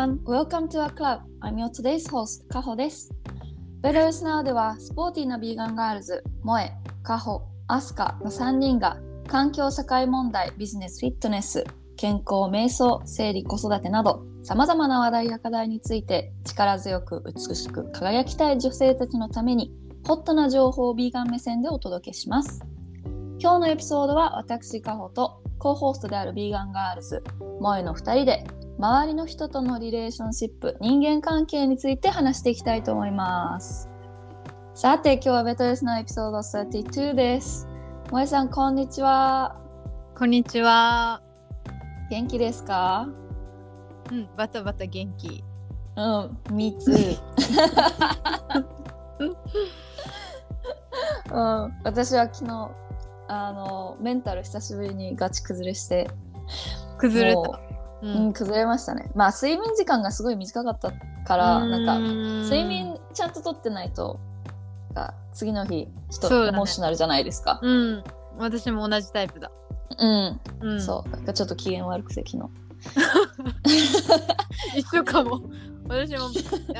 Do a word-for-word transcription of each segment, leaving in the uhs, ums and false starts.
everyone, welcome to our club. I'm your today's host, カホです。Better Us Now ではスポーティーなビーガンガールズ、モエ、カホ、アスカのさんにんが環境社会問題、ビジネスフィットネス、健康、瞑想、生理、子育てなど様々な話題や課題について力強く美しく輝きたい女性たちのためにホットな情報をビーガン目線でお届けします。今日のエピソードは私、カホとコーホストであるビーガンガールズ、モエのふたりで周りの人とのリレーションシップ、人間関係について話していきたいと思います。さて、今日はベトレスのエピソードさんじゅうにです。もえさん、こんにちは。こんにちは。元気ですか？うん、バタバタ元気。うん、me too 、うん、私は昨日、あの、メンタル久しぶりにガチ崩れして。崩れた。うんうん、崩れましたね。まあ睡眠時間がすごい短かったからんなんか睡眠ちゃんととってないとなんか次の日ちょっとエモーショナルじゃないですか。う、ね、うん、私も同じタイプだ。うん、うん、そうなんかちょっと機嫌悪くて昨日一緒かも。私も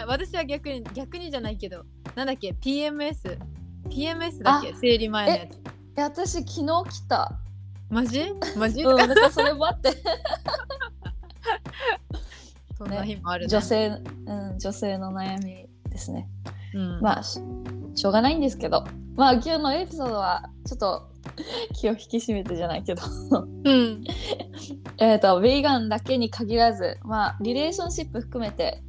私は逆に逆にじゃないけどなんだっけ ピーエムエス ピーエムエス だっけ生理前のやつ。え、私昨日来た。マジマジ、うん、なんかそれもあってそんな日もある、ねね、女性、うん、女性の悩みですね、うん、まあ し, しょうがないんですけど、まあ今日のエピソードはちょっと気を引き締めてじゃないけど、うん、えっとビーガンだけに限らず、まあリレーションシップ含めて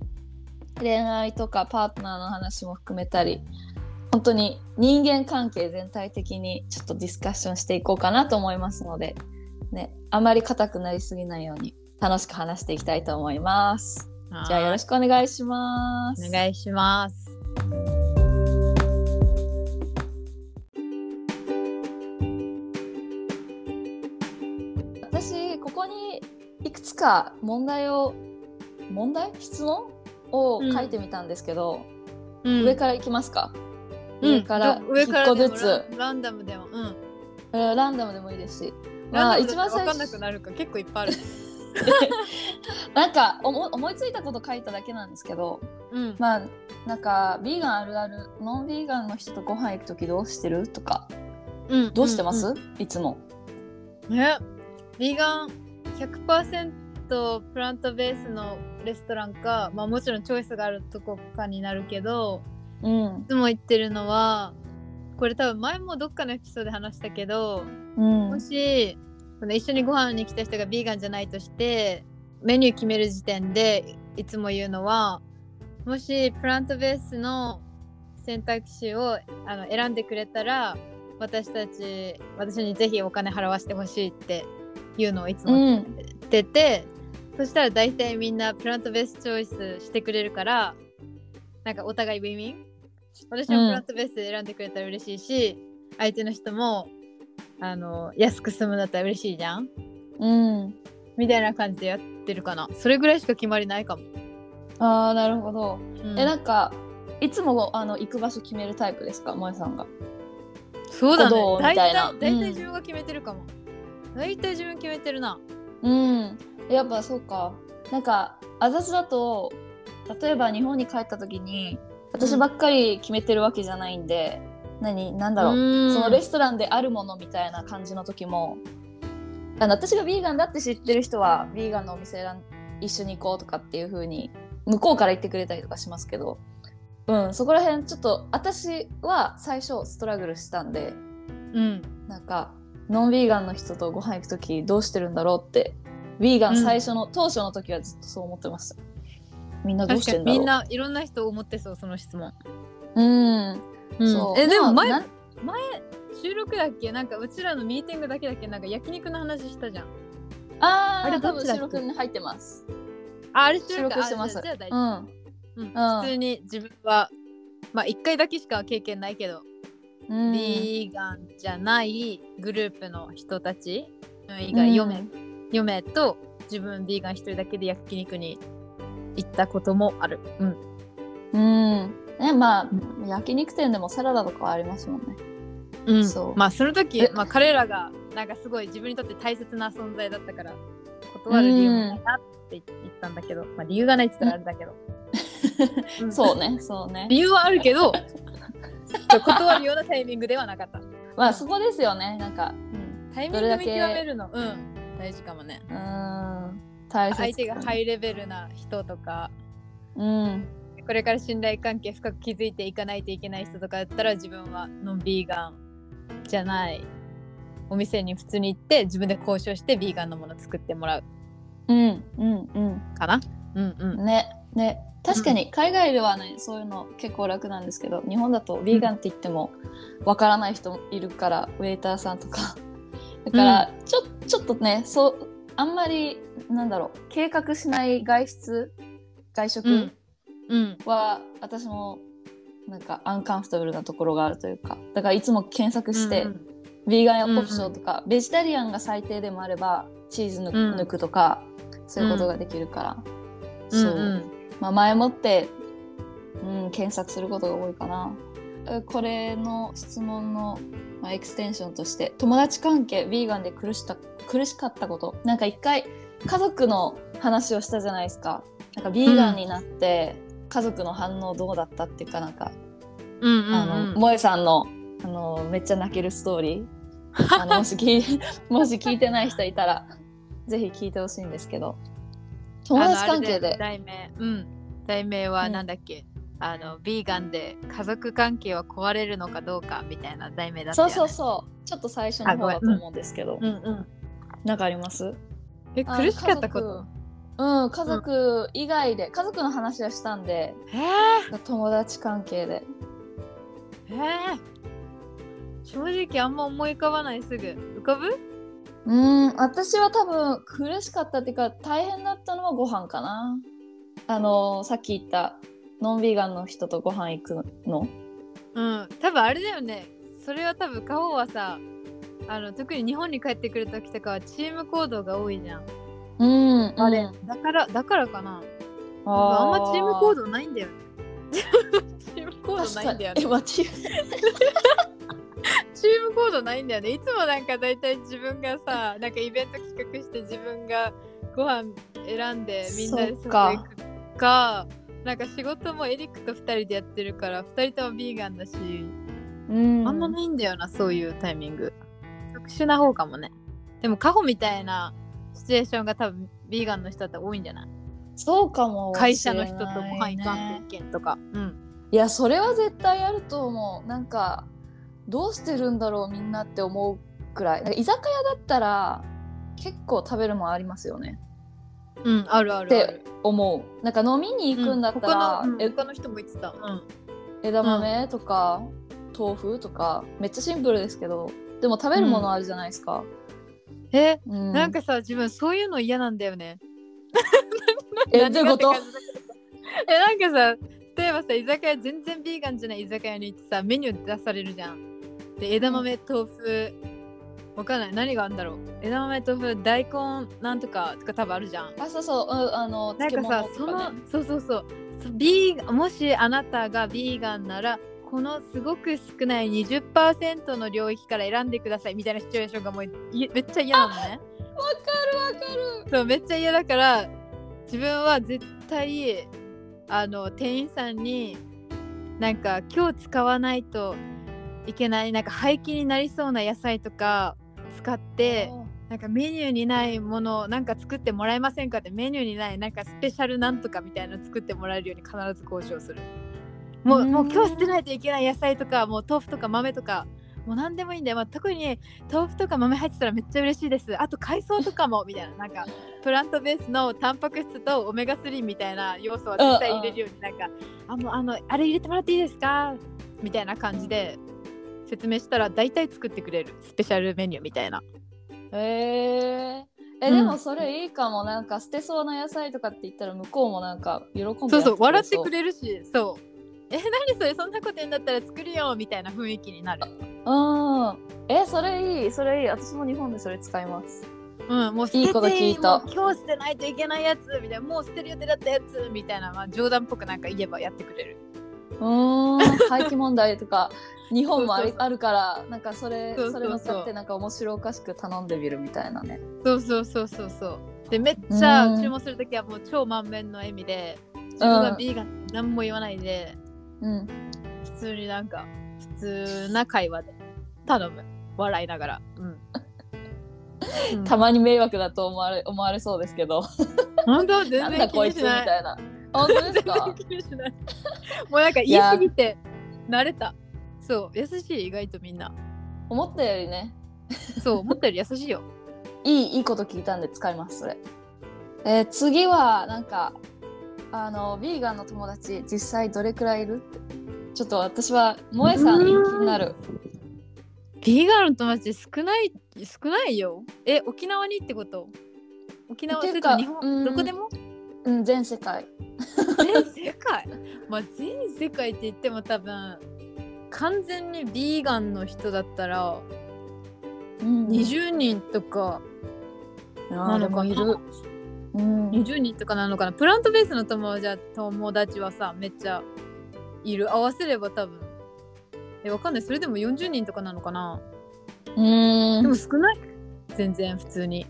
恋愛とかパートナーの話も含めたり、本当に人間関係全体的にちょっとディスカッションしていこうかなと思いますので、ね、あまり硬くなりすぎないように楽しく話していきたいと思います。じゃあよろしくお願いします。お願いします。私ここにいくつか問題を問題質問を書いてみたんですけど、うん、上からいきますか？うん、上からいっこずつ、うん、ランダムでも、うん、えー、ランダムでもいいですし、まあ一番最初分かんなくなるか結構いっぱいある。なんか思いついたこと書いただけなんですけど、うん、まあなんかビーガンあるある、ノンビーガンの人とご飯行くときどうしてるとか、うん、どうしてます、うんうん、いつも。え、ビーガン ひゃくパーセント プラントベースのレストランか、まあもちろんチョイスがあるとこかになるけど、うん、いつも言ってるのは、これ多分前もどっかのエピソードで話したけど、うん、もし一緒にご飯に来た人がビーガンじゃないとしてメニュー決める時点でいつも言うのは、もしプラントベースの選択肢をあの選んでくれたら私たち私にぜひお金払わせてほしいっていうのをいつも言ってて、うん、そしたら大体みんなプラントベースチョイスしてくれるから、なんかお互いウィンウィン、私もプラントベースで選んでくれたら嬉しいし、うん、相手の人もあの安く済むんだったら嬉しいじゃん、うん、みたいな感じでやってるかな。それぐらいしか決まりないかも。あー、なるほど、うん、え、なんかいつもあの行く場所決めるタイプですか、萌さんが。そうだね、大体大体自分が決めてるかも、うん、大体自分決めてるな。うん、やっぱそうか。なんか私だと例えば日本に帰った時に私ばっかり決めてるわけじゃないんで、うん、何なんだろう、そのレストランであるものみたいな感じの時も、あの私がビーガンだって知ってる人はビーガンのお店一緒に行こうとかっていう風に向こうから言ってくれたりとかしますけど、うん、そこら辺ちょっと私は最初ストラグルしたんで、うん、なんかノンビーガンの人とご飯行く時どうしてるんだろうって、ビーガン最初の、うん、当初の時はずっとそう思ってました。みんなどうしてるんだろう。確かにみんないろんな人思ってそう、その質問。うーん、うん、そうえでも 前, 前収録だっけ、なんかうちらのミーティングだけだっけ、なんか焼肉の話したじゃん。あー、あれ多分収録に入ってます。あ、あれ収録してます。じゃあ大丈夫、うんうん、普通に自分はまあいっかいだけしか経験ないけど、うん、ビーガンじゃないグループの人たち以外、うん、嫁, 嫁と自分ビーガンひとりだけで焼肉に行ったこともある。うん、うん、ね、まあ、うん、焼肉店でもサラダとかはありますもんね。うん、そう。まあその時、まあ、彼らがなんかすごい自分にとって大切な存在だったから断る理由もないなって言ったんだけど、うん、まあ理由がないって言ったらあれだけど、うん、そうねそうね理由はあるけど断るようなタイミングではなかった。まあそこですよね、なんか、うん、タイミング見極めるの、うん、大事かもね。うん、大切。相手がハイレベルな人とか、うん、これから信頼関係深く築いていかないといけない人とかだったら、自分はノンビーガンじゃないお店に普通に行って自分で交渉してビーガンのもの作ってもらう。うんうんうん。かな。うんうん。ねね。確かに海外ではね、うん、そういうの結構楽なんですけど、日本だとヴィーガンって言ってもわからない人もいるから、うん、ウェイターさんとかだから、うん、ちょちょっとね、そうあんまりなんだろう、計画しない外出外食は、うんうん、私もなんかアンカンフォータブルなところがあるというか、だからいつも検索して、うん、ヴィーガンやオプションとか、うん、ベジタリアンが最低でもあればチーズ抜く、うん、抜くとかそういうことができるから、うん、そう。うんうんまあ、前もって、うん、検索することが多いかな。これの質問の、まあ、エクステンションとして、友達関係ヴィーガンで苦しかったこと、なんか一回家族の話をしたじゃないですか。なんかヴィーガンになって、うん、家族の反応どうだったっていうか、なんか、うんうんうん、あの萌さん の, あのめっちゃ泣けるストーリーあの も, しもし聞いてない人いたらぜひ聞いてほしいんですけど、友達関係 で, で題名、うん、題名はなんだっけ、うん、あのビーガンで家族関係は壊れるのかどうかみたいな題名だったよね。そうそうそう。ちょっと最初の方だと思うんですけど、うんうん、なんかあります？え、苦しかったこと？うん、家族以外で、うん、家族の話はしたんで、えー、友達関係で、えー、正直あんま思い浮かばない。すぐ浮かぶ？うーん、私は多分苦しかったっていうか大変だったのはご飯かな。あのさっき言ったノンビーガンの人とご飯行くの、うん、多分あれだよね。それは多分カホはさ、あの特に日本に帰ってくるときとかはチーム行動が多いじゃん。うん、うん、あれだからだからかな。あ, あんまチーム行動ないんだよね。チーム行動ないんだよね。チーム行動ないんだよね。いつもなんかだいたい自分がさ、なんかイベント企画して自分がご飯選んでみんなでそこ行くか、なんか仕事もエリックとふたりでやってるからふたりともビーガンだし、うん、あんまないんだよな、そういうタイミング。特殊な方かもね。でもカホみたいなシチュエーションが多分ビーガンの人だったら多いんじゃない？そうかもしれないね。会社の人とご飯行かんといけんとか、うん、いやそれは絶対あると思う。なんかどうしてるんだろうみんなって思うくらい。なんか居酒屋だったら結構食べるもんありますよね。うん、あるあるあるって思う。なんか飲みに行くんだったら、うん、他の、うん、他の人も言ってた、うん、枝豆とか、うん、豆腐とかめっちゃシンプルですけど、でも食べるものあるじゃないですか、うん、え、うん、なんかさ自分そういうの嫌なんだよね。え、どういうこと？え、なんかさ例えばさ居酒屋全然ビーガンじゃない居酒屋に行ってさメニュー出されるじゃん。で枝豆豆腐わかんない何があるんだろう。枝豆豆腐大根なんとかとか多分あるじゃん。あ、そうそう、あのなんかさ、ね、そのそうそうそうビーもしあなたがビーガンならこのすごく少ない にじゅっパーセント の領域から選んでくださいみたいなシチュエーションがもうめっちゃ嫌なのね。わかるわかる。そうめっちゃ嫌だから自分は絶対あの店員さんになんか今日使わないといけないなんか廃棄になりそうな野菜とか使ってなんかメニューにないものをなんか作ってもらえませんかって、メニューにないなんかスペシャルなんとかみたいなの作ってもらえるように必ず交渉する。もう、 もう今日捨てないといけない野菜とかもう豆腐とか豆とかもう何でもいいんだよ、まあ、特に豆腐とか豆入ってたらめっちゃ嬉しいです、あと海藻とかもみたいな、なんかプラントベースのタンパク質とオメガスリーみたいな要素は絶対入れるように、なんかあ、もうあのあれ入れてもらっていいですかみたいな感じで説明したら大体作ってくれるスペシャルメニューみたいな。へえー、え、うん、でもそれいいかも。なんか捨てそうな野菜とかって言ったら向こうもなんか喜んでやってくれそう。そうそう笑ってくれるし、そうえ何それそんなこと言うんだったら作るよみたいな雰囲気になる。うんえそれいいそれいい。私も日本でそれ使います。うんもう捨てていいこと聞いた。今日捨てないといけないやつみたいな、もう捨てる予定だったやつみたいな、まあ、冗談っぽくなんか言えばやってくれる。うーん廃棄問題とか日本も あ, そうそうそうあるからなんかそれそうそうそうそれを使ってなんか面白おかしく頼んでみるみたいなね。そうそうそうそうそうでめっちゃ注文するときはもう超満面の笑みで、自分がビーガン何も言わないで、うん、普通になんか普通な会話で頼む、笑いながら、うん、たまに迷惑だと思われ、思われそうですけど本当全然気にしないなんだこいつみたいな。本当ですか？全然気にしないもうなんか言い過ぎて慣れた。そう優しい、意外とみんな思ったよりねそう思ったより優しいよいい、いいこと聞いたんで使いますそれ。えー、次はなんかあのビーガンの友達実際どれくらいいるってちょっと私は萌えさん気になる。ビーガンの友達少ない少ないよ。え沖縄にってこと？沖縄っていうか日本どこでも、うん、全世界全世界、まあ、全世界って言っても多分完全にビーガンの人だったら、うん、にじゅうにんとかなのかな、うん、にじゅうにんとかなのかな。プラントベースの友達、友達はさめっちゃいる。合わせれば多分えわかんない、それでもよんじゅうにんとかなのかな。うーんでも少ない全然普通に。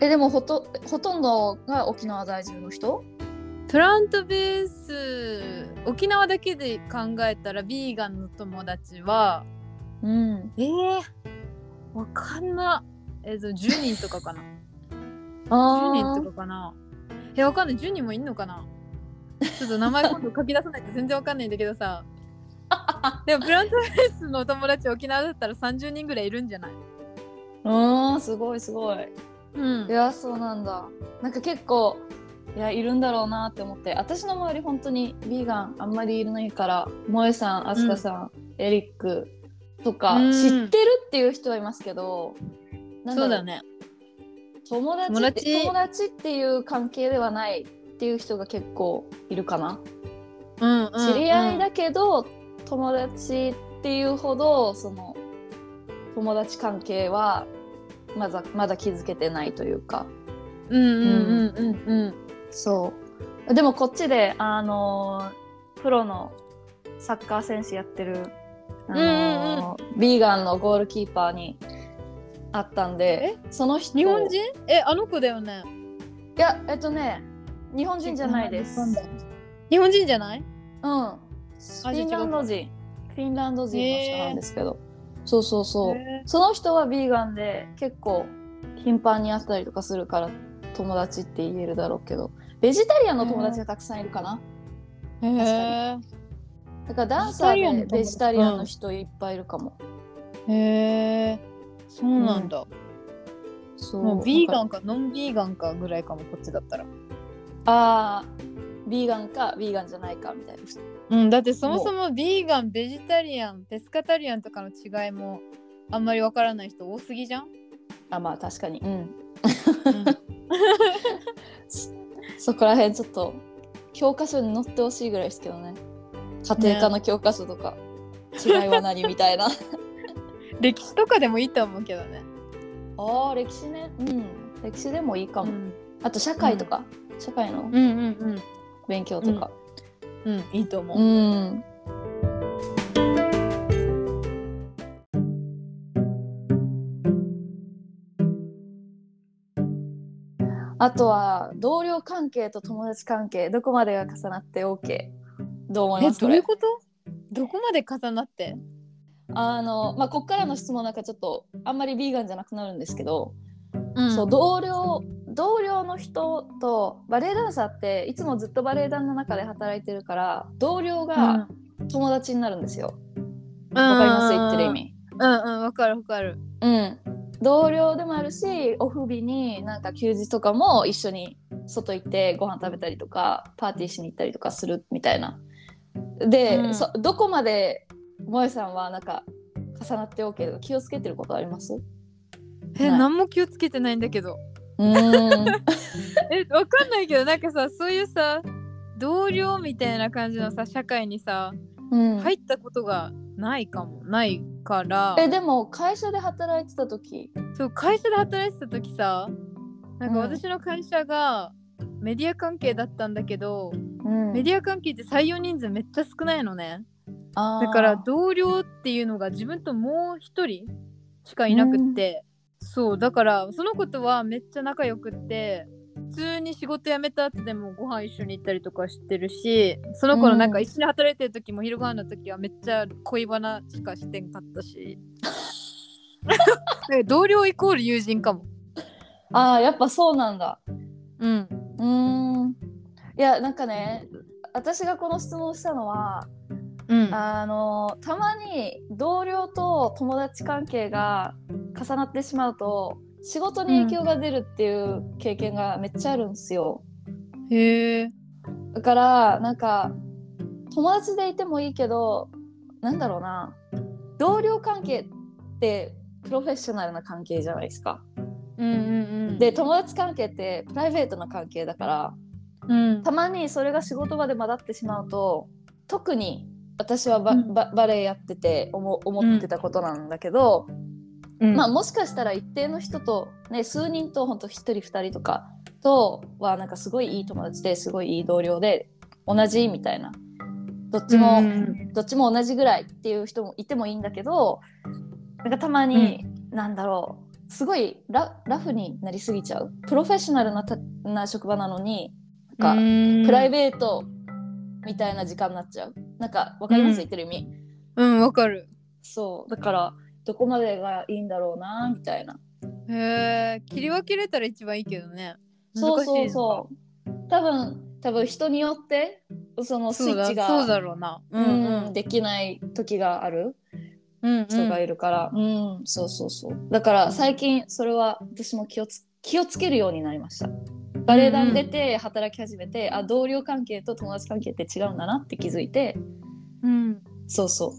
えでもほと、ほとんどが沖縄在住の人？プラントベース沖縄だけで考えたらビーガンの友達は、うん、えー、わかんな、えっとじゅうにんとかかなあじゅうにんとかかな。えわかんない、じゅうにんもいんのかなちょっと名前今度書き出さないと全然わかんないんだけどさでもプラントベースの友達沖縄だったらさんじゅうにんぐらいいるんじゃない？あーすごいすごい、うん、いやそうなんだ。なんか結構いやいるんだろうなって思って、私の周り本当にビーガンあんまりいるのから、萌えさん、あすかさん、うん、エリックとか、うん、知ってるっていう人はいますけど、なんだろう、そうだね、友達、友達、友達っていう関係ではないっていう人が結構いるかな、うんうんうん、知り合いだけど友達っていうほどその友達関係はまだまだ気づけてないというか、うんうんうんうんうん、うん、そう。でもこっちであのプロのサッカー選手やってるあの、うんうんうん、ビーガンのゴールキーパーにあったんで、その人日本人？えあの子だよね。いやえっとね日本人じゃないです。日本人じゃない？うん。フィンランド人、フィンランド人の人なんですけど、そうそうそう、その人はビーガンで結構頻繁に会ったりとかするから友達って言えるだろうけど、ベジタリアンの友達がたくさんいるかな。へえ。だからダンサーでベジタリアンの人いっぱいいるかも。へえ。そうなんだ。うん、そう。もうビーガンかノンビーガンかぐらいかもこっちだったら。ああ、ビーガンかビーガンじゃないかみたいな。うん、だってそもそもビーガン、ベジタリアン、ペスカタリアンとかの違いもあんまりわからない人多すぎじゃん。あ、まあ確かに。うん。うん、そこら辺ちょっと教科書に載ってほしいぐらいですけどね。家庭科の教科書とか、ね、違いは何みたいな。歴史とかでもいいと思うけどね。ああ、歴史ね。うん。歴史でもいいかも。うん、あと社会とか、うん、社会の勉強とか。うんうん、いいと思う。うん。あとは同僚関係と友達関係どこまでが重なって OK？ どう思いますか？え、どういうこと？どこまで重なって？あの、まあ、こっからの質問なんかちょっとあんまりビーガンじゃなくなるんですけど、うん、そう同僚同僚の人とバレエダンサーっていつもずっとバレエ団の中で働いてるから同僚が友達になるんですよ。わ、うん、かります？言ってる意味。うんうんわかるわかる。うん同僚でもあるしオフ日になんか休日とかも一緒に外行ってご飯食べたりとかパーティーしに行ったりとかするみたいな。で、うん、そどこまで萌さんはなんか重なって OK とか気をつけてることあります？え、何も気をつけてないんだけど。うーんえ、わかんないけどなんかさそういうさ同僚みたいな感じのさ社会にさ、うん、入ったことがないかもないから。えでも会社で働いてた時。そう会社で働いてた時さなんか私の会社がメディア関係だったんだけど、うん、メディア関係って採用人数めっちゃ少ないのね。あだから同僚っていうのが自分ともう一人しかいなくって。うんそうだからその子とはめっちゃ仲良くって通に仕事辞めた後でもご飯一緒に行ったりとかしてるし、その頃なんか一緒に働いてる時も昼ご飯の時はめっちゃ恋バナしかしてんかったし同僚イコール友人かも。ああ、やっぱそうなんだ。うんうーん。いやなんかね、私がこの質問をしたのは、うん、あのたまに同僚と友達関係が重なってしまうと仕事に影響が出るっていう経験がめっちゃあるんですよ、うん、へえ。だからなんか友達でいてもいいけど、なんだろうな、同僚関係ってプロフェッショナルな関係じゃないですか、うんうんうん、で友達関係ってプライベートな関係だから、うん、たまにそれが仕事場で混ざってしまうと、特に私は バ,、うん、バ, バレエやってて 思, 思ってたことなんだけど、うん、まあもしかしたら一定の人と、ね、数人とほんと一人二人とかとはなんかすごいいい友達ですごいいい同僚で同じみたいな、どっちも、うん、どっちも同じぐらいっていう人もいてもいいんだけど、なんかたまに、うん、なんだろう、すごい ラ, ラフになりすぎちゃう。プロフェッショナル な, な職場なのになんかプライベートみたいな時間になっちゃう。なんかわかります、うん、言ってる意味。うん、わかる。そうだからどこまでがいいんだろうなみたいな。へえ、切り分けれたら一番いいけどね。そうそうそう。多分多分人によってそのスイッチがそうだ、そうだろうな。うんうん、うん、できない時がある人がいるから。うん、うんうん、そうそうそう。だから最近それは私も気をつ気をつけるようになりました。バレエ団出て働き始めて、うん、あ、同僚関係と友達関係って違うんだなって気づいて、うん、そうそ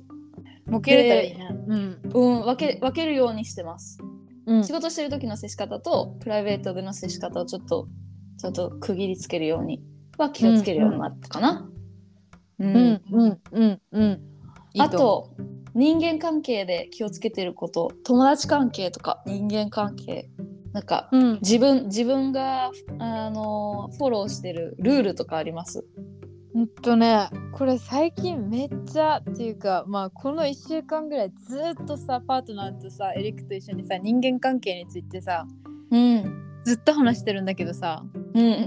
う分けれたらいいね、うんうん、分け、分けるようにしてます、うん、仕事してる時の接し方とプライベートでの接し方をちょっとちょっと区切りつけるようには気をつけるようになったかな。うんうんうんうん。あと人間関係で気をつけてること、友達関係とか人間関係、なんか、うん、自分自分があのフォローしてるルールとかあります？えっとね、これ最近めっちゃっていうか、まあこのいっしゅうかんぐらいずっとさ、パートナーとさ、エリックと一緒にさ、人間関係についてさ、うん、ずっと話してるんだけどさ、うん、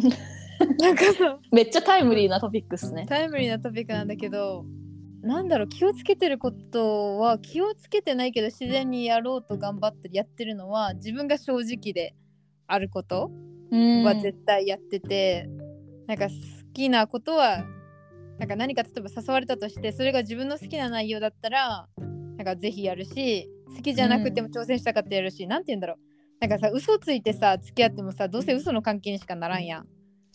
なんかさめっちゃタイムリーなトピックっすね。タイムリーなトピックなんだけど、なんだろう、気をつけてることは気をつけてないけど自然にやろうと頑張ってやってるのは、自分が正直であることは絶対やってて、なんか好きなことはなんか何か例えば誘われたとして、それが自分の好きな内容だったらなんかぜひやるし、好きじゃなくても挑戦したかったやるし、なんて言うんだろう、なんかさ嘘ついてさ付き合ってもさ、どうせ嘘の関係にしかならんやん。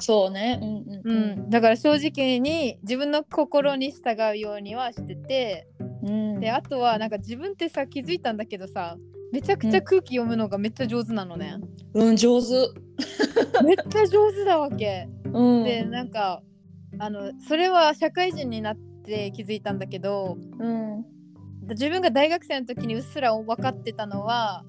そうね、うんうんうんうん、だから正直に自分の心に従うようにはしてて、うん、であとはなんか自分ってさ気づいたんだけどさ、めちゃくちゃ空気読むのがめっちゃ上手なのね。うん、うん、上手めっちゃ上手だわけ、うん、でなんかあのそれは社会人になって気づいたんだけど、うん、自分が大学生の時にうっすら分かってたのは、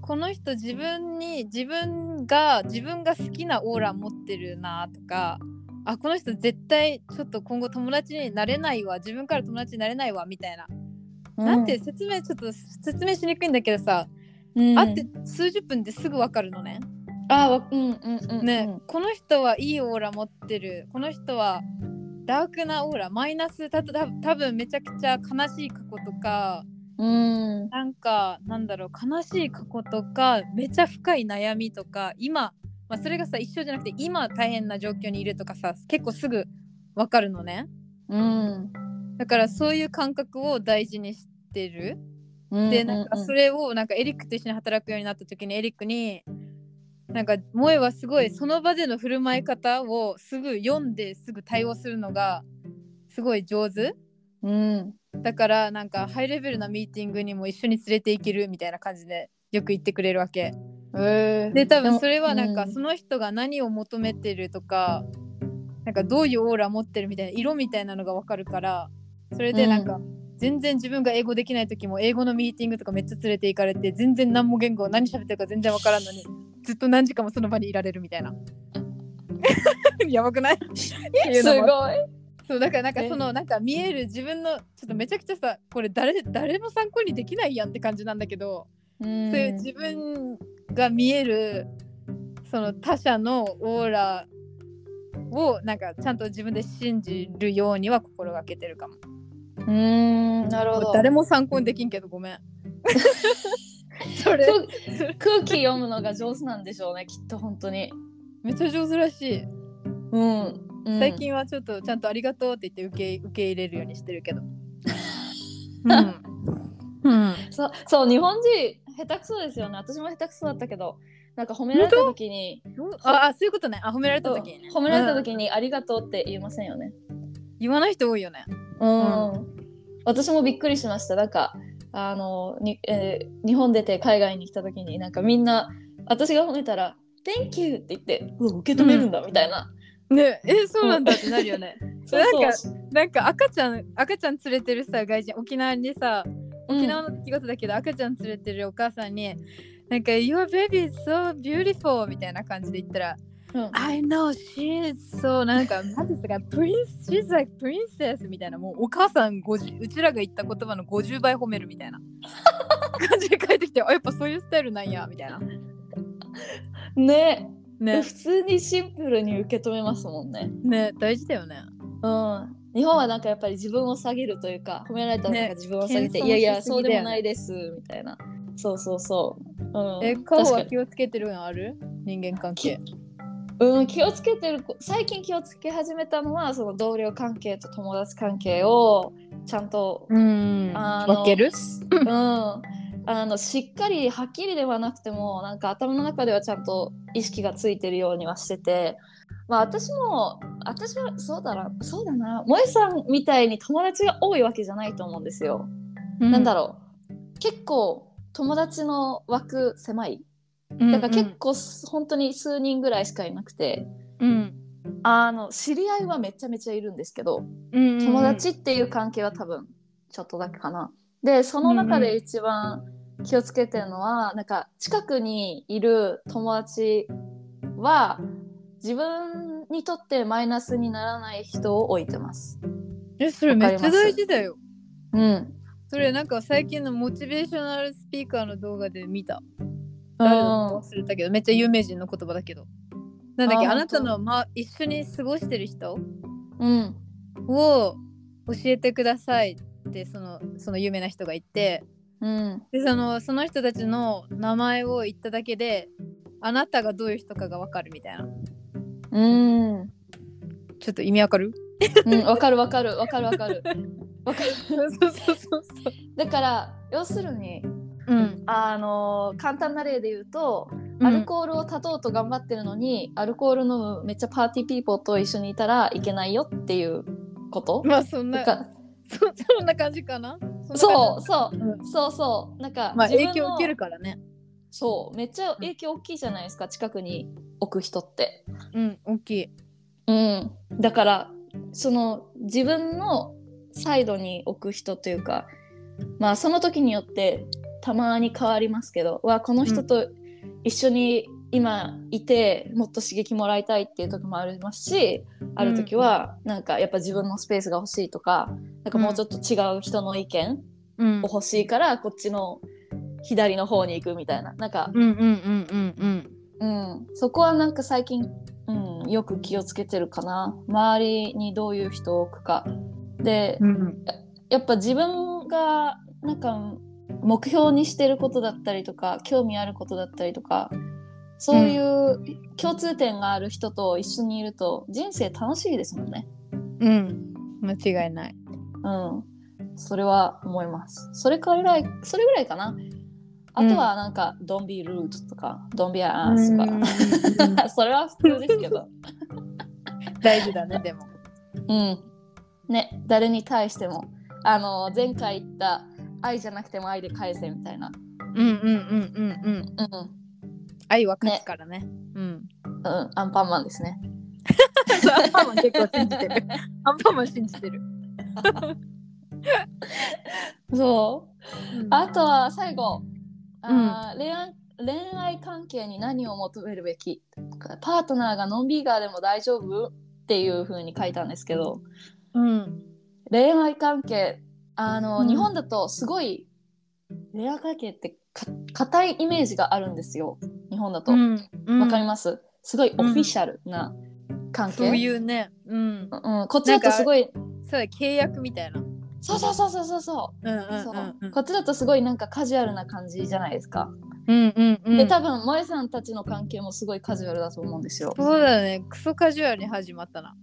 この人自分に自分が自分が好きなオーラ持ってるなとか、あ、この人絶対ちょっと今後友達になれないわ、自分から友達になれないわみたいな、うん、なんて説明ちょっと説明しにくいんだけどさ、うん、会って数十分ですぐ分かるのね。あ、うんうんうんうん、ね、この人はいいオーラ持ってる、この人はダークなオーラ、マイナス、たた多分めちゃくちゃ悲しい過去とか、うん、なんかなんだろう、悲しい過去とかめちゃ深い悩みとか今、まあ、それがさ一生じゃなくて今大変な状況にいるとかさ、結構すぐ分かるのね、うん、だからそういう感覚を大事にしてる、うん、でなんかそれをなんかエリックと一緒に働くようになった時にエリックになんか萌えはすごいその場での振る舞い方をすぐ読んですぐ対応するのがすごい上手、うん、だからなんかハイレベルなミーティングにも一緒に連れて行けるみたいな感じでよく言ってくれるわけ、えー、で多分それはなんかその人が何を求めてるとか、うん、なんかどういうオーラ持ってるみたいな色みたいなのが分かるから、それでなんか全然自分が英語できない時も英語のミーティングとかめっちゃ連れて行かれて、全然何も言語何喋ってるか全然分からんのにずっと何時間もその場にいられるみたいなやばくないすごい。そうだからなんかそのなんか見える自分のちょっとめちゃくちゃさ、これ 誰, 誰も参考にできないやんって感じなんだけど、うん、そういう自分が見えるその他者のオーラをなんかちゃんと自分で信じるようには心がけてるかも。うーん、なるほど。誰も参考にできんけどごめん。それ空気読むのが上手なんでしょうねきっと。本当にめっちゃ上手らしい、うんうん、最近はちょっとちゃんとありがとうって言って受け、受け入れるようにしてるけど、うんうん、そ, そう日本人下手くそですよね。私も下手くそだったけどなんか褒められた時にああそういうことね。あ褒められた時に、ね、褒められた時にありがとうって言いませんよね、うん、言わない人多いよね、うんうん、私もびっくりしました。なんかあのに、えー、日本出て海外に来た時になんかみんな私が褒めたら Thank you って言ってうわ受け止めるんだ、うん、みたいなね。えそうなんだってなるよねそうそうなんかなんか赤ちゃん赤ちゃん連れてるさ外人沖縄にさ沖縄の出来事だけど、うん、赤ちゃん連れてるお母さんになんか Your baby is so beautiful みたいな感じで言ったら、うん、I know she is so なんかなんですか Prince she's like princess みたいなもうお母さんごじゅううちらが言った言葉のごじゅうばい褒めるみたいな感じで帰ってきてあやっぱそういうスタイルなんやみたいなねね普通にシンプルに受け止めますもんね。ね大事だよね。うん日本はなんかやっぱり自分を下げるというか褒められたらなんか自分を下げて、ね、いやいやそうでもないですみたいな。そうそうそう、うん、え顔は気をつけてるのある？人間関係うん気をつけてる。最近気をつけ始めたのはその同僚関係と友達関係をちゃんとうんあの分けるうんあのしっかりはっきりではなくてもなんか頭の中ではちゃんと意識がついてるようにはしてて、まあ私も私はそうだなそうだな萌さんみたいに友達が多いわけじゃないと思うんですよ、うん、なんだろう結構友達の枠狭いだから結構、うんうん、本当に数人ぐらいしかいなくて、うん、あの知り合いはめちゃめちゃいるんですけど、うんうんうん、友達っていう関係は多分ちょっとだけかな。でその中で一番気をつけてるのは、うんうん、なんか近くにいる友達は自分にとってマイナスにならない人を置いてます。えそれめっちゃ大事だよ。うんそれなんか最近のモチベーショナルスピーカーの動画で見た。誰だと忘れたけどめっちゃ有名人の言葉だけどなんだっけ あ, あなたの、ま、一緒に過ごしてる人、うん、を教えてくださいってその、その有名な人が言って、うん、でその、その人たちの名前を言っただけであなたがどういう人かが分かるみたいな。うんちょっと意味わかる？うん、分かる分かる分かる分かる分かるそうそうそうそうだから要するにうん、あの簡単な例で言うとアルコールを断とうと頑張ってるのに、うん、アルコール飲むめっちゃパーティーピーポーと一緒にいたらいけないよっていうこと、まあ、そんなそ、そんな感じかな。そうそう、うん、そうそうなんか、まあ、影響受けるからね。そうめっちゃ影響大きいじゃないですか近くに置く人って。うん大きい、うん、だからその自分のサイドに置く人というかまあその時によってたまに変わりますけどわこの人と一緒に今いて、うん、もっと刺激もらいたいっていう時もありますしある時はなんかやっぱ自分のスペースが欲しいとか、なんかもうちょっと違う人の意見を欲しいから、うん、こっちの左の方に行くみたいななんかそこはなんか最近、うん、よく気をつけてるかな。周りにどういう人を置くかで、うん、や, やっぱ自分がなんか目標にしてることだったりとか興味あることだったりとかそういう共通点がある人と一緒にいると人生楽しいですもんね。うん間違いない、うん、それは思います。それからぐらいそれぐらいかな。あとはなんか、うん、Don't be rude とか Don't be an ass とかそれは普通ですけど大事だねでもうんね誰に対してもあの前回言った愛じゃなくても愛で返せみたいな。うんうんうんうんうんうん。愛は勝つからね。ねうんうんアンパンマンですね。アンパンマン結構信じてる。アンパンマン信じてる。そう、うん。あとは最後、あ、うん、恋愛恋愛関係に何を求めるべき。パートナーがノンビーガーでも大丈夫っていう風に書いたんですけど。うん。恋愛関係あの、うん、日本だとすごい恋愛関係ってか固いイメージがあるんですよ。日本だと、うんうん、わかります？すごいオフィシャルな関係、うん、そういうね、うんうん、こっちだとすごいそう契約みたいな、そうそうそうそうそう、うんうん、そうこっちだとすごいなんかカジュアルな感じじゃないですか、うんうんうん、で多分萌さんたちの関係もすごいカジュアルだと思うんですよ。そうだね、クソカジュアルに始まったな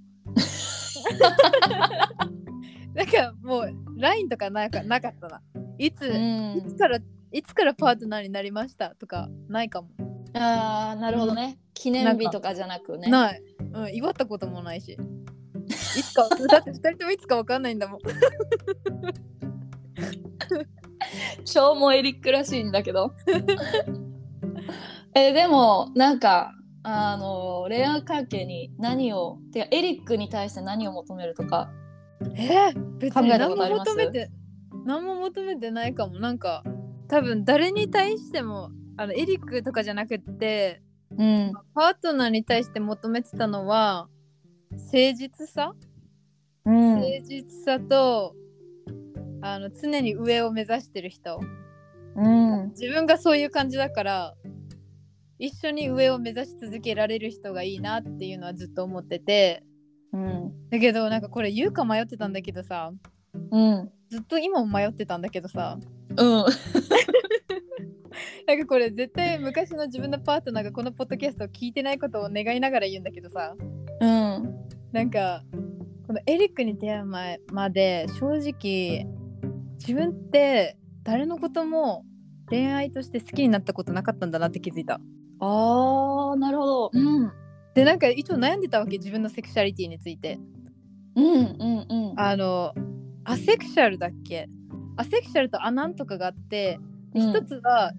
なんかもう ライン とかなか、なかったな。いつ、うん、いつからいつからパートナーになりましたとかないかも。あーなるほどね、記念日とかじゃなくね、ない、うん、祝ったこともないし、いつかだってふたりともいつか分かんないんだもん超もエリックらしいんだけどえでもなんかあの恋愛関係に何をてかエリックに対して何を求めるとかえー、別に何も求めて何も求めてないかも。なんか多分誰に対してもあのエリックとかじゃなくって、うん、パートナーに対して求めてたのは誠実さ、うん、誠実さとあの常に上を目指してる人、うん、自分がそういう感じだから一緒に上を目指し続けられる人がいいなっていうのはずっと思ってて、うん、だけどなんかこれ言うか迷ってたんだけどさ、うん、ずっと今も迷ってたんだけどさ、うんなんかこれ絶対昔の自分のパートナーがこのポッドキャストを聞いてないことを願いながら言うんだけどさ、うん、なんかこのエリックに出会う前まで正直自分って誰のことも恋愛として好きになったことなかったんだなって気づいた。あーなるほど、うん、でなんか一応悩んでたわけ、自分のセクシャリティについて、うんうんうん、あのアセクシャルだっけ、アセクシャルとアナンとかがあって、うん、一つは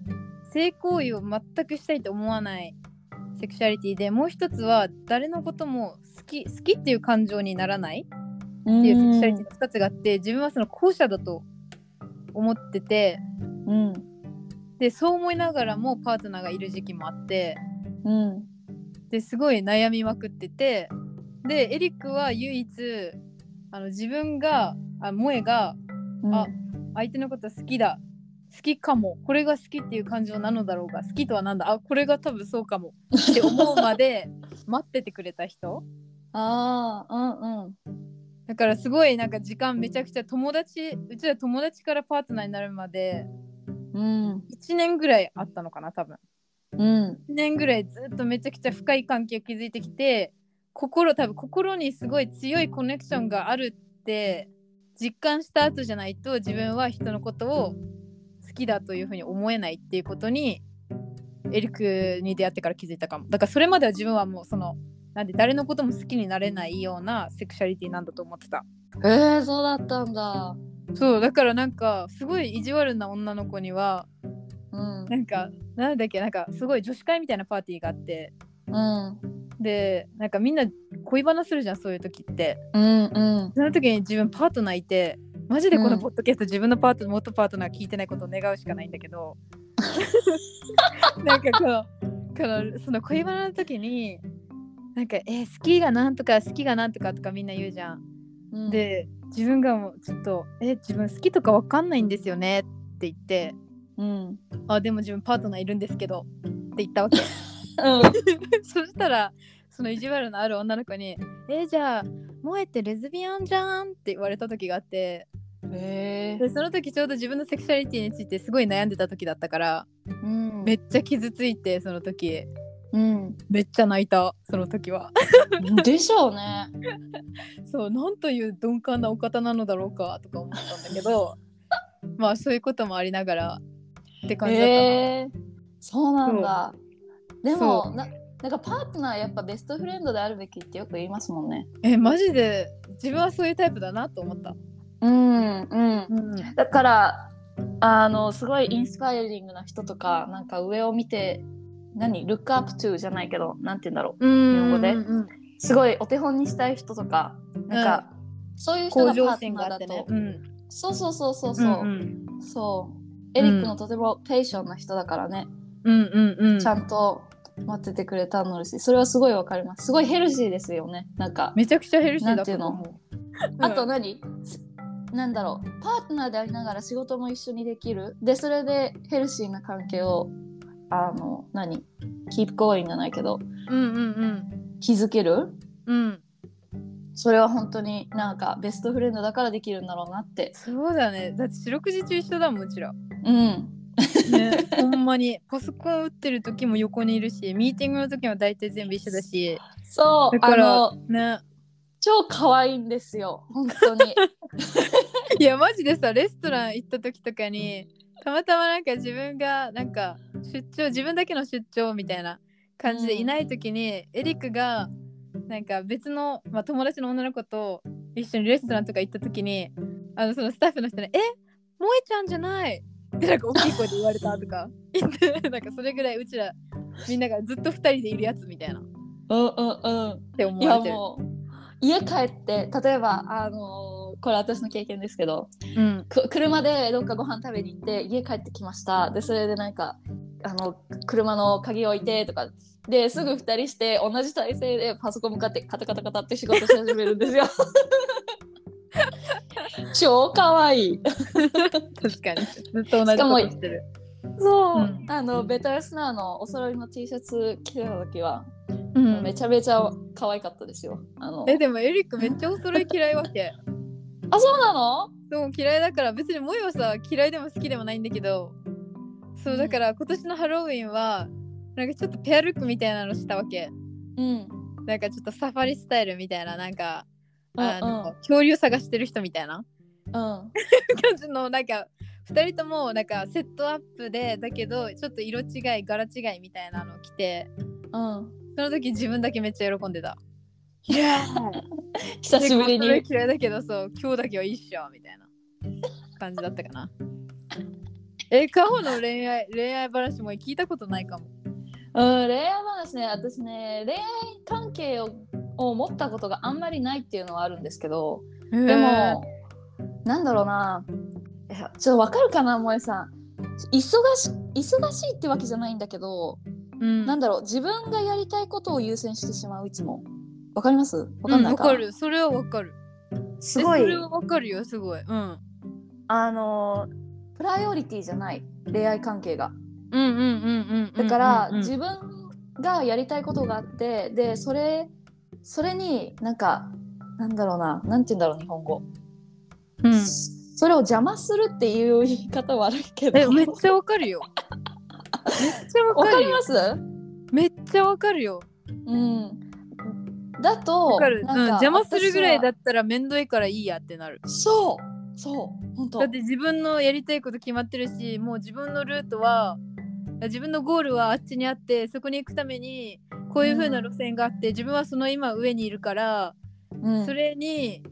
性行為を全くしたいと思わないセクシャリティで、もう一つは誰のことも好き、好きっていう感情にならないっていうセクシャリティのふたつがあって、うん、自分はその後者だと思ってて、うん、でそう思いながらもパートナーがいる時期もあって、うん、ですごい悩みまくってて、でエリックは唯一あの自分があ萌えが、うん、あ相手のこと好きだ、好きかも、これが好きっていう感情なのだろうが、好きとはなんだ、あこれが多分そうかもって思うまで待っててくれた人ああうんうん、だからすごいなんか時間めちゃくちゃ友達、うちは友達からパートナーになるまで、うん、いちねんぐらいあったのかな多分、うん、いちねんぐらいずっとめちゃくちゃ深い関係を築いてきて、心多分心にすごい強いコネクションがあるって実感した後じゃないと自分は人のことを好きだというふうに思えないっていうことにエリックに出会ってから気づいたかも。だからそれまでは自分はもうそのなんで誰のことも好きになれないようなセクシャリティなんだと思ってた。えー、そうだったんだ。そうだからなんかすごい意地悪な女の子には、うん、なんかなんだっけ、なんかすごい女子会みたいなパーティーがあって、うん、でなんかみんな恋バナするじゃんそういう時って、うんうん、その時に自分パートナーいて、マジでこのポッドキャスト、うん、自分のパートナー元パートナー聞いてないことを願うしかないんだけどなんかこの、このその恋バナの時になんかえー、好きがなんとか好きがなんとかとかみんな言うじゃん、うん、で自分がもうちょっとえー、自分好きとかわかんないんですよねって言って、うん、あでも自分パートナーいるんですけどって言ったわけ、うん、そしたらその意地悪のある女の子にえー、じゃあ萌えってレズビアンじゃんって言われた時があって、へでその時ちょうど自分のセクシャリティについてすごい悩んでた時だったから、うん、めっちゃ傷ついてその時、うん、めっちゃ泣いたその時はでしょうねそうなんという鈍感なお方なのだろうかとか思ったんだけどまあそういうこともありながらって感じだったな。へそうなんだ。でもな、なんかパートナーやっぱベストフレンドであるべきってよく言いますもんね。えマジで自分はそういうタイプだなと思った。うんうん、うん、だからあのすごいインスパイリングな人とかなんか上を見て何ルックアップトゥーじゃないけどなんて言うんだろう、日本語ですごいお手本にしたい人とか、なんか、うん、そういう人がパートナーだと、ねうん、そうそうそうそうそう、うんうん、そうエリックのとてもペーションな人だからね、うんうんうん、ちゃんと待っててくれたのです。それはすごいわかります。すごいヘルシーですよね。なんかめちゃくちゃヘルシーだと思う。あと何なんだろう、パートナーでありながら仕事も一緒にできる、でそれでヘルシーな関係をあの何キープゴーインじゃないけど、うんうんうん、気づける、うん、それは本当になんかベストフレンドだからできるんだろうなって。そうだね、だって四六時中一緒だもんうちら、うんね、ほんまにパソコン打ってる時も横にいるし、ミーティングの時も大体全部一緒だし、そうだからあの、ね、超可愛いんですよ本当にいやマジでさ、レストラン行った時とかにたまたまなんか自分がなんか出張、自分だけの出張みたいな感じでいない時に、うん、エリックがなんか別の、まあ、友達の女の子と一緒にレストランとか行った時に、あのそのスタッフの人にえ萌えちゃんじゃないってなんか大きい声で言われたとか言ってなんかそれぐらいうちらみんながずっとふたりでいるやつみたいな、うんうんうんって思われてる。いやもう家帰って例えばあのー、これ私の経験ですけど、うん、車でどっかご飯食べに行って家帰ってきました、でそれでなんかあの車の鍵置いてとかですぐふたりして同じ体勢でパソコン向かってカタカタカタって仕事し始めるんですよ超可愛い確かにずっと同じことしてる。そう、うん、あのベタルスナーのお揃いの T シャツ着てた時は、うん、めちゃめちゃ可愛かったですよ。あのえでもエリックめっちゃお揃い嫌いわけあそうなの。そう嫌いだから、別に萌えはさ嫌いでも好きでもないんだけど、そうだから今年のハロウィンはなんかちょっとペアルックみたいなのしたわけ、うん、なんかちょっとサファリスタイルみたいな、なんかあの、うん、恐竜探してる人みたいな、うん、感じのなんかふたりともなんかセットアップでだけどちょっと色違い柄違いみたいなの着て、うん、その時自分だけめっちゃ喜んでた。いや久しぶりに嫌いだけどそう今日だけはいいっしょみたいな感じだったかなえカホの恋愛恋愛話も聞いたことないかも。うん、恋愛話ね、私ね恋愛関係をを持ったことがあんまりないっていうのはあるんですけど、でもなんだろうな、いやちょっとわかるかな萌えさん、忙し忙しいってわけじゃないんだけど、うん、なんだろう自分がやりたいことを優先してしまう。いつもわかります？わかんないか、うん、わかる、それはわかる、すごいそれはわかるよ、すごい、うん、あのプライオリティじゃない恋愛関係が、うんうんうんうん、だから、うんうんうん、自分がやりたいことがあって、でそれそれになんかなんだろうな、なんて言うんだろう日本語、うん、それを邪魔するっていう言い方悪いけどえめっちゃわかるよめっちゃわかるよ、わかりますめっちゃわかるよ、うん、だとかるなんか、うん、邪魔するぐらいだったらめんどいからいいやってなる。そうそう本当だって自分のやりたいこと決まってるし、もう自分のルートは自分のゴールはあっちにあって、そこに行くためにこういう風な路線があって、うん、自分はその今上にいるから、うん、それにちょっ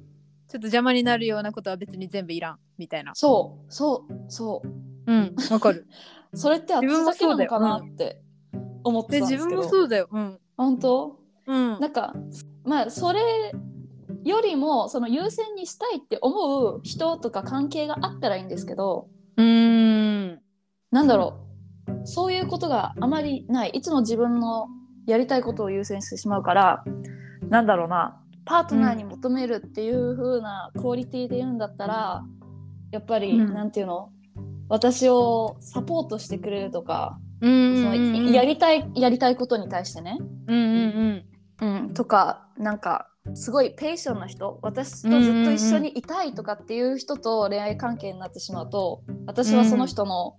と邪魔になるようなことは別に全部いらんみたいな。そうそうそううんわかるそれって私だけなのかなって思ってたんですけど、自分もそうだよ、うん、本当、うん、なんかまあそれよりもその優先にしたいって思う人とか関係があったらいいんですけど、うーんなんだろう、うんそういうことがあまりない。いつも自分のやりたいことを優先してしまうから、なんだろうなパートナーに求めるっていう風なクオリティで言うんだったら、やっぱり、うん、なんていうの私をサポートしてくれるとか、うんうんうんうん、そのやりたいやりたいことに対してね、うんうんうんうん、とかなんかすごいペーションな人、私とずっと一緒にいたいとかっていう人と恋愛関係になってしまうと、私はその人の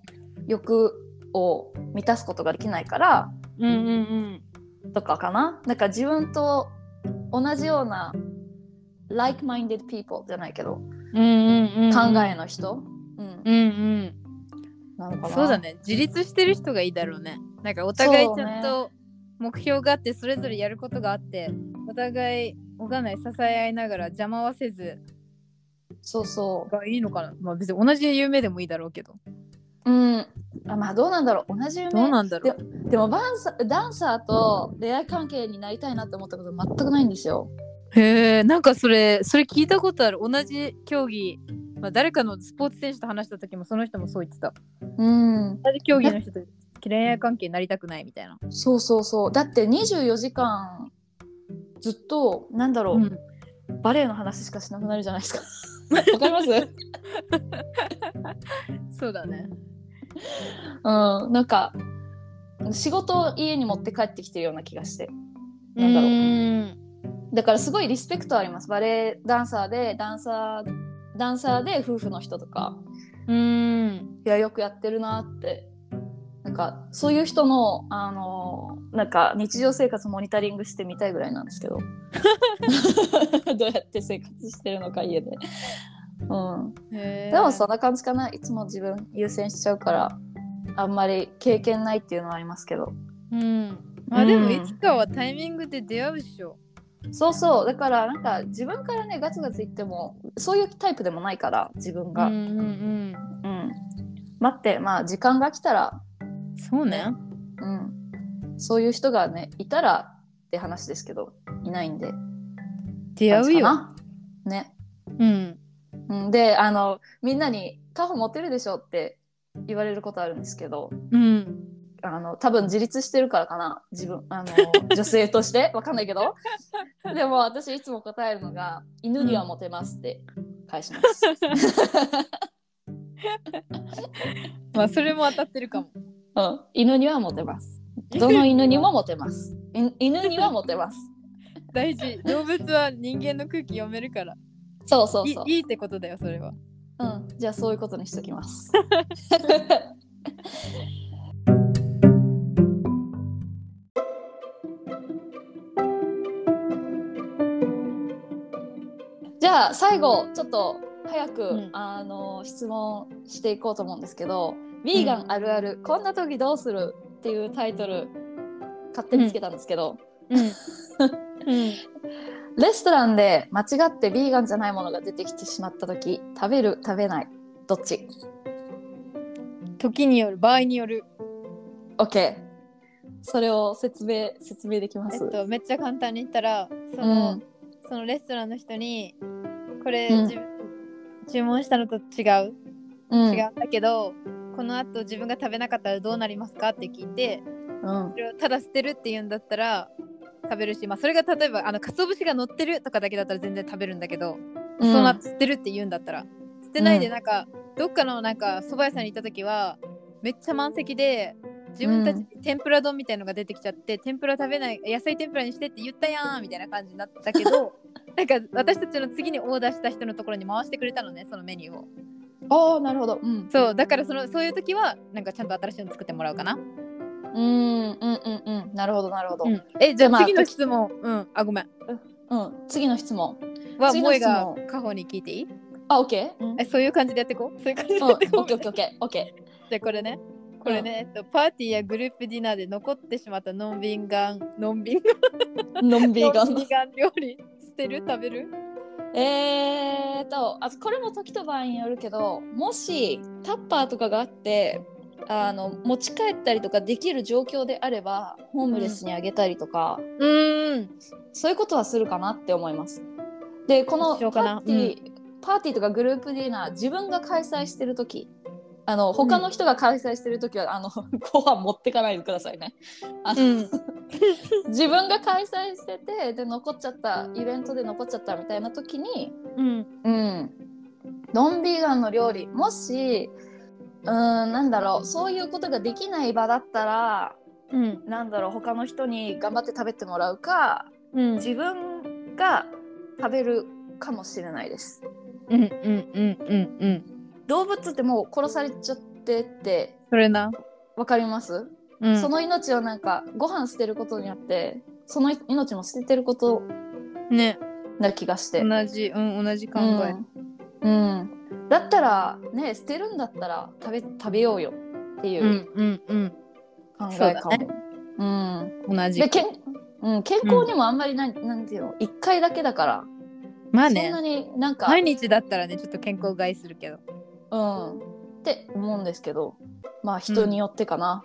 欲を満たすことができないから、うんうんうん、とかかな。なんか自分と同じような like-minded people じゃないけど、うんうんうんうん、考えの人、うんうんうん、なのかな。そうだね、自立してる人がいいだろうね。なんかお互いちゃんと目標があって、それぞれやることがあって、お互いおがない支え合いながら邪魔はせず、そうそうがいいのかな。まあ別に同じ夢でもいいだろうけど。うん、あまあどうなんだろう、同じ夢どうなんだろう。で、でもバンサダンサーと恋愛関係になりたいなって思ったこと全くないんですよ。へえ、なんかそれそれ聞いたことある。同じ競技、まあ、誰かのスポーツ選手と話した時もその人もそう言ってた、うん、同じ競技の人と恋愛関係になりたくないみたいな。そうそうそう、だってにじゅうよじかんずっとなんだろう、うん、バレエの話しかしなくなるじゃないですかわかりますそうだねうん、なんか仕事を家に持って帰ってきてるような気がして、なんだろう、うん、だからすごいリスペクトあります。バレエダンサーでダンサー、ダンサーで夫婦の人とか、うーん、いやよくやってるなって、なんかそういう人の、あのー、なんか日常生活モニタリングしてみたいぐらいなんですけどどうやって生活してるのか家でうん、へー、でもそんな感じかな。いつも自分優先しちゃうからあんまり経験ないっていうのはありますけど、うん、まあでもいつかはタイミングで出会うでしょ、うん、そうそう、だからなんか自分からねガツガツ言ってもそういうタイプでもないから自分が、うんうんうんうん、待って、まあ時間が来たら、そうね、うん、そういう人がねいたらって話ですけど、いないんで出会うよね、うんで、あのみんなにカホモテるでしょって言われることあるんですけど、うん、あの多分自立してるからかな、自分あの女性としてわかんないけどでも私いつも答えるのが犬にはモテますって返します、うん、まあそれも当たってるかも、うん、犬にはモテます、どの犬にもモテます、犬にはモテます大事、動物は人間の空気読めるから、そうそうそう、 い, いいってことだよそれは。うん、じゃあそういうことにしときますじゃあ最後ちょっと早く、うん、あの質問していこうと思うんですけど、ヴィーガンあるある、うん、こんな時どうするっていうタイトル勝手につけたんですけど、うんうんうん、レストランで間違ってヴィーガンじゃないものが出てきてしまった時、食べる食べないどっち？時による場合による。 OK、 それを説明説明できます？えっと、めっちゃ簡単に言ったらその、うん、そのレストランの人にこれ、うん、注文したのと違う、うん、違うんだけどこの後自分が食べなかったらどうなりますかって聞いて、うん、それをただ捨てるっていうんだったら食べるし、まあ、それが例えばあの鰹節が乗ってるとかだけだったら全然食べるんだけど、うん、その後捨てるって言うんだったら捨てないで、なんか、うん、どっかのなんか蕎麦屋さんに行った時はめっちゃ満席で自分たちに天ぷら丼みたいのが出てきちゃって、うん、天ぷら食べない、野菜天ぷらにしてって言ったやんみたいな感じになったけどなんか私たちの次にオーダーした人のところに回してくれたのね、そのメニューを。ああ、なるほど、うん、そうだからそのそういう時はなんかちゃんと新しいの作ってもらうかな。うんうんうんうん、なるほどなるほど、うん、えじゃあ、まあ、次の質問、うん、あごめん、うん、うん、次の質問は萌えがカホに聞いていい？あ、オッケー、うん、えそういう感じでやってこう、そういう感じでやってこう、オッケーオッケーオッケー。じゃあこれねこれね、うん、えっと、パーティーやグループディナーで残ってしまったノンビーガンノンビーガンノンビーガン料理捨てる食べる？えーとあこれも時と場合によるけど、もしタッパーとかがあってあの持ち帰ったりとかできる状況であればホームレスにあげたりとか、うん、そういうことはするかなって思います。でこのパーティー、うん、パーティーとかグループディナー自分が開催してるとき、あの他の人が開催してるときは、うん、あのご飯持ってかないでくださいねあの、うん、自分が開催しててで残っちゃったイベントで残っちゃったみたいなときに、うんうん、ノンビーガンの料理、もしうーんなんだろうそういうことができない場だったら、うん、なんだろう他の人に頑張って食べてもらうか、うん、自分が食べるかもしれないです、うんうんうんうんうん、動物ってもう殺されちゃってってそれなわかります、うん、その命をなんかご飯捨てることによってその命も捨ててることねな気がして、同じ、うん、同じ考え、うん、うんだったらね捨てるんだったら食べ、食べようよっていう考えかも、うんうんうん、同じでけん、うん、健康にもあんまりなん、うん、なんていうのいっかいだけだからまあね、そんなになんか毎日だったらねちょっと健康害するけど、うんって思うんですけど、まあ人によってかな、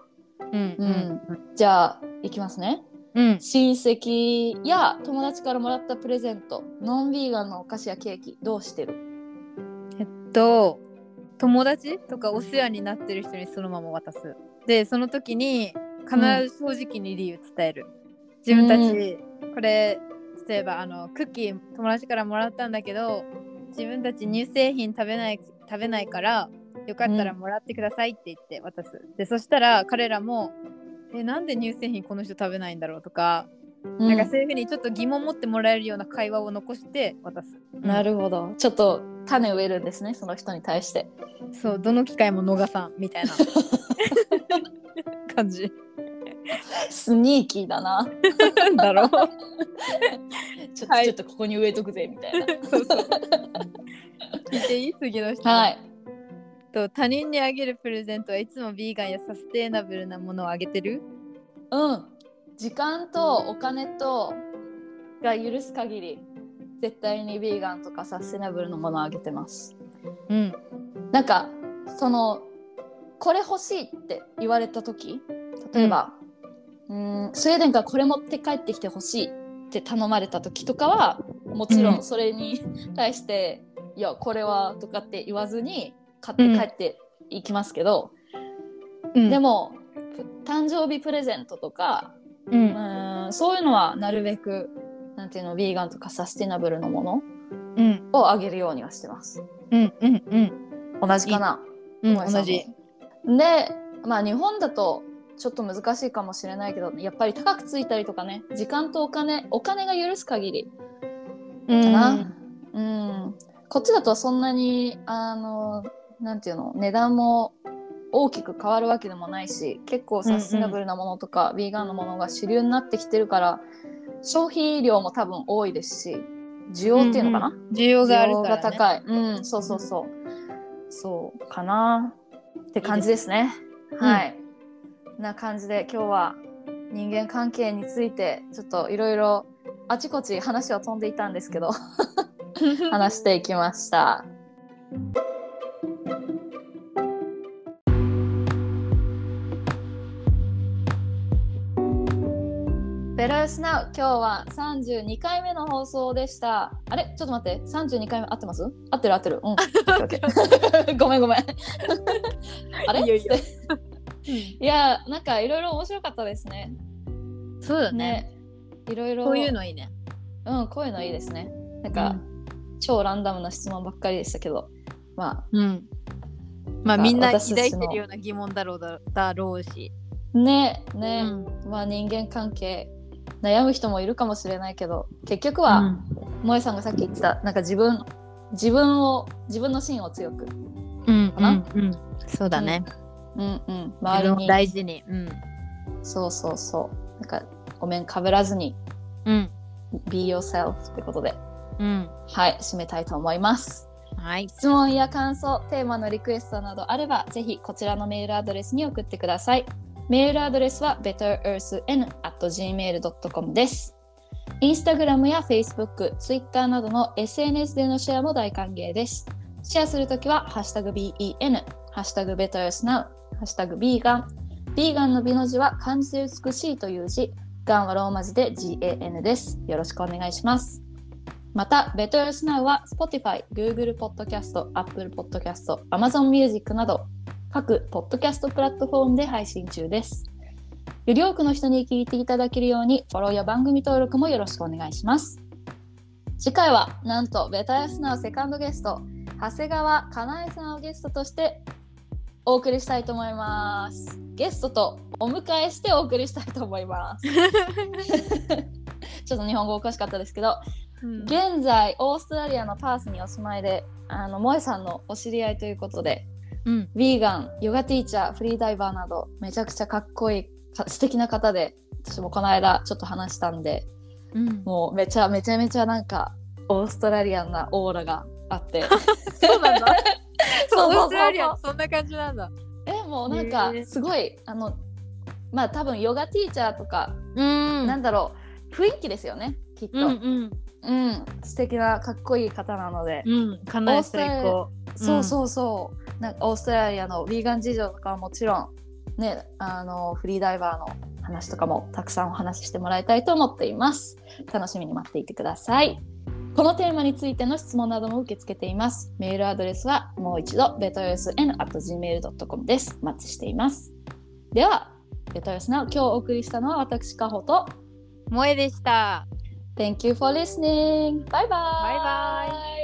うんうんうん、じゃあいきますね、うん、親戚や友達からもらったプレゼント、ノンヴィーガンのお菓子やケーキどうしてる？と友達とかお世話になってる人にそのまま渡す。でその時に必ず正直に理由伝える、うん、自分たち、うん、これ例えばあのクッキー友達からもらったんだけど自分たち乳製品食べない食べないからよかったらもらってくださいって言って渡す。でそしたら彼らもええなんで乳製品この人食べないんだろうとか、うん、なんかそういうふうにちょっと疑問持ってもらえるような会話を残して渡す、うん、なるほど、ちょっと種植えるんですね、その人に対して。そう、どの機会も逃さんみたいな感じ。スニーキーだなだろうちょっと、はい、ちょっとここに植えとくぜみたいなそうそう聞いていい？次の人。はい。と、他人にあげるプレゼントはいつもビーガンやサステイナブルなものをあげてる？うん。時間とお金とが許す限り絶対にビーガンとかサステイナブルのものをあげてます。うん。なんかそのこれ欲しいって言われた時、例えば、うん、うーんスウェーデンからこれ持って帰ってきてほしいって頼まれた時とかはもちろんそれに対して、うんいやこれはとかって言わずに買って帰っていきますけど、うん、でも誕生日プレゼントとか、うん、うーんそういうのはなるべくなんていうのビーガンとかサスティナブルのものをあげるようにはしてます、うんうんうん、同じかな、うん、同じで、まあ、日本だとちょっと難しいかもしれないけどやっぱり高くついたりとかね時間とお金お金が許す限りかな、うんうんこっちだとそんなにあのなんていうの値段も大きく変わるわけでもないし結構サスティナブルなものとか、うんうん、ビーガンのものが主流になってきてるから消費量も多分多いですし需要っていうのかな、うんうん、需要があるから、ね、需要が高い、うん、そうそうそう、うん、そうかなって感じですね。いいですね、はい、うん、な感じで今日は人間関係についてちょっといろいろあちこち話は飛んでいたんですけど話していきましたベラルスナウ今日はさんじゅうにかいめの放送でした。あれちょっと待ってさんじゅうにかいめ合ってます？合ってる合ってる、うん、ごめんごめんあれいよいよいやなんかいろいろ面白かったですね。そうだねいろいろこういうのいいね、うんこういうのいいですね。なんか、うん超ランダムな質問ばっかりでしたけど、まあ、うん、まあみんな抱いてるような疑問だろうだ、だろうし、ね、ね、うん、まあ人間関係悩む人もいるかもしれないけど、結局は萌、うん、さんがさっき言ってたなんか自分自分を自分の芯を強く、うん、かな、うんうん、そうだね、うんうん、うん、周りに大事に、うん、そうそうそう、なんかお面かぶらずに、うん、be yourself ってことで。うん、はい締めたいと思います、はい、質問や感想テーマのリクエストなどあればぜひこちらのメールアドレスに送ってください。メールアドレスは ベターエーアールスエヌ アット ジーメール ドット コム です。インスタグラムや Facebook、Twitter などの エスエヌエス でのシェアも大歓迎です。シェアするときはハッシュタグ ビーイーエヌ ハッシュタグ BetterEarthNow ハッシュタグ ビーガン ビーガンの美の字は漢字で美しいという字ガンはローマ字で ジーエーエヌ です。よろしくお願いします。また、ベターエースナウは Spotify、Google Podcast、Apple Podcast、Amazon Music など各ポッドキャストプラットフォームで配信中です。より多くの人に聞いていただけるようにフォローや番組登録もよろしくお願いします。次回はなんとベターエースナウセカンドゲスト長谷川かなえさんをゲストとしてお送りしたいと思います。ゲストとお迎えしてお送りしたいと思います。ちょっと日本語おかしかったですけど。うん、現在オーストラリアのパースにお住まいであの萌さんのお知り合いということで、うん、ヴィーガン、ヨガティーチャー、フリーダイバーなどめちゃくちゃかっこいい素敵な方で私もこの間ちょっと話したんで、うん、もうめちゃめちゃめちゃなんかオーストラリアンなオーラがあってそうなんだそうそうそうそうオーストラリアンそんな感じなんだ。えもうなんかすごいあのまあ多分ヨガティーチャーとかうんなんだろう雰囲気ですよねきっと、うんうんうん、素敵なかっこいい方なので、うん、かなり最高。そうそうそう、うん、なんかオーストラリアのヴィーガン事情とかはもちろんね、あのフリーダイバーの話とかもたくさんお話ししてもらいたいと思っています。楽しみに待っていてください。このテーマについての質問なども受け付けています。メールアドレスはもう一度 ベターエーアールエスエヌ アット ジーメール ドット コム です。マッチしています。では、ベターエースナウ今日お送りしたのは私カホと萌えでした。Thank you for listening. Bye bye. Bye bye.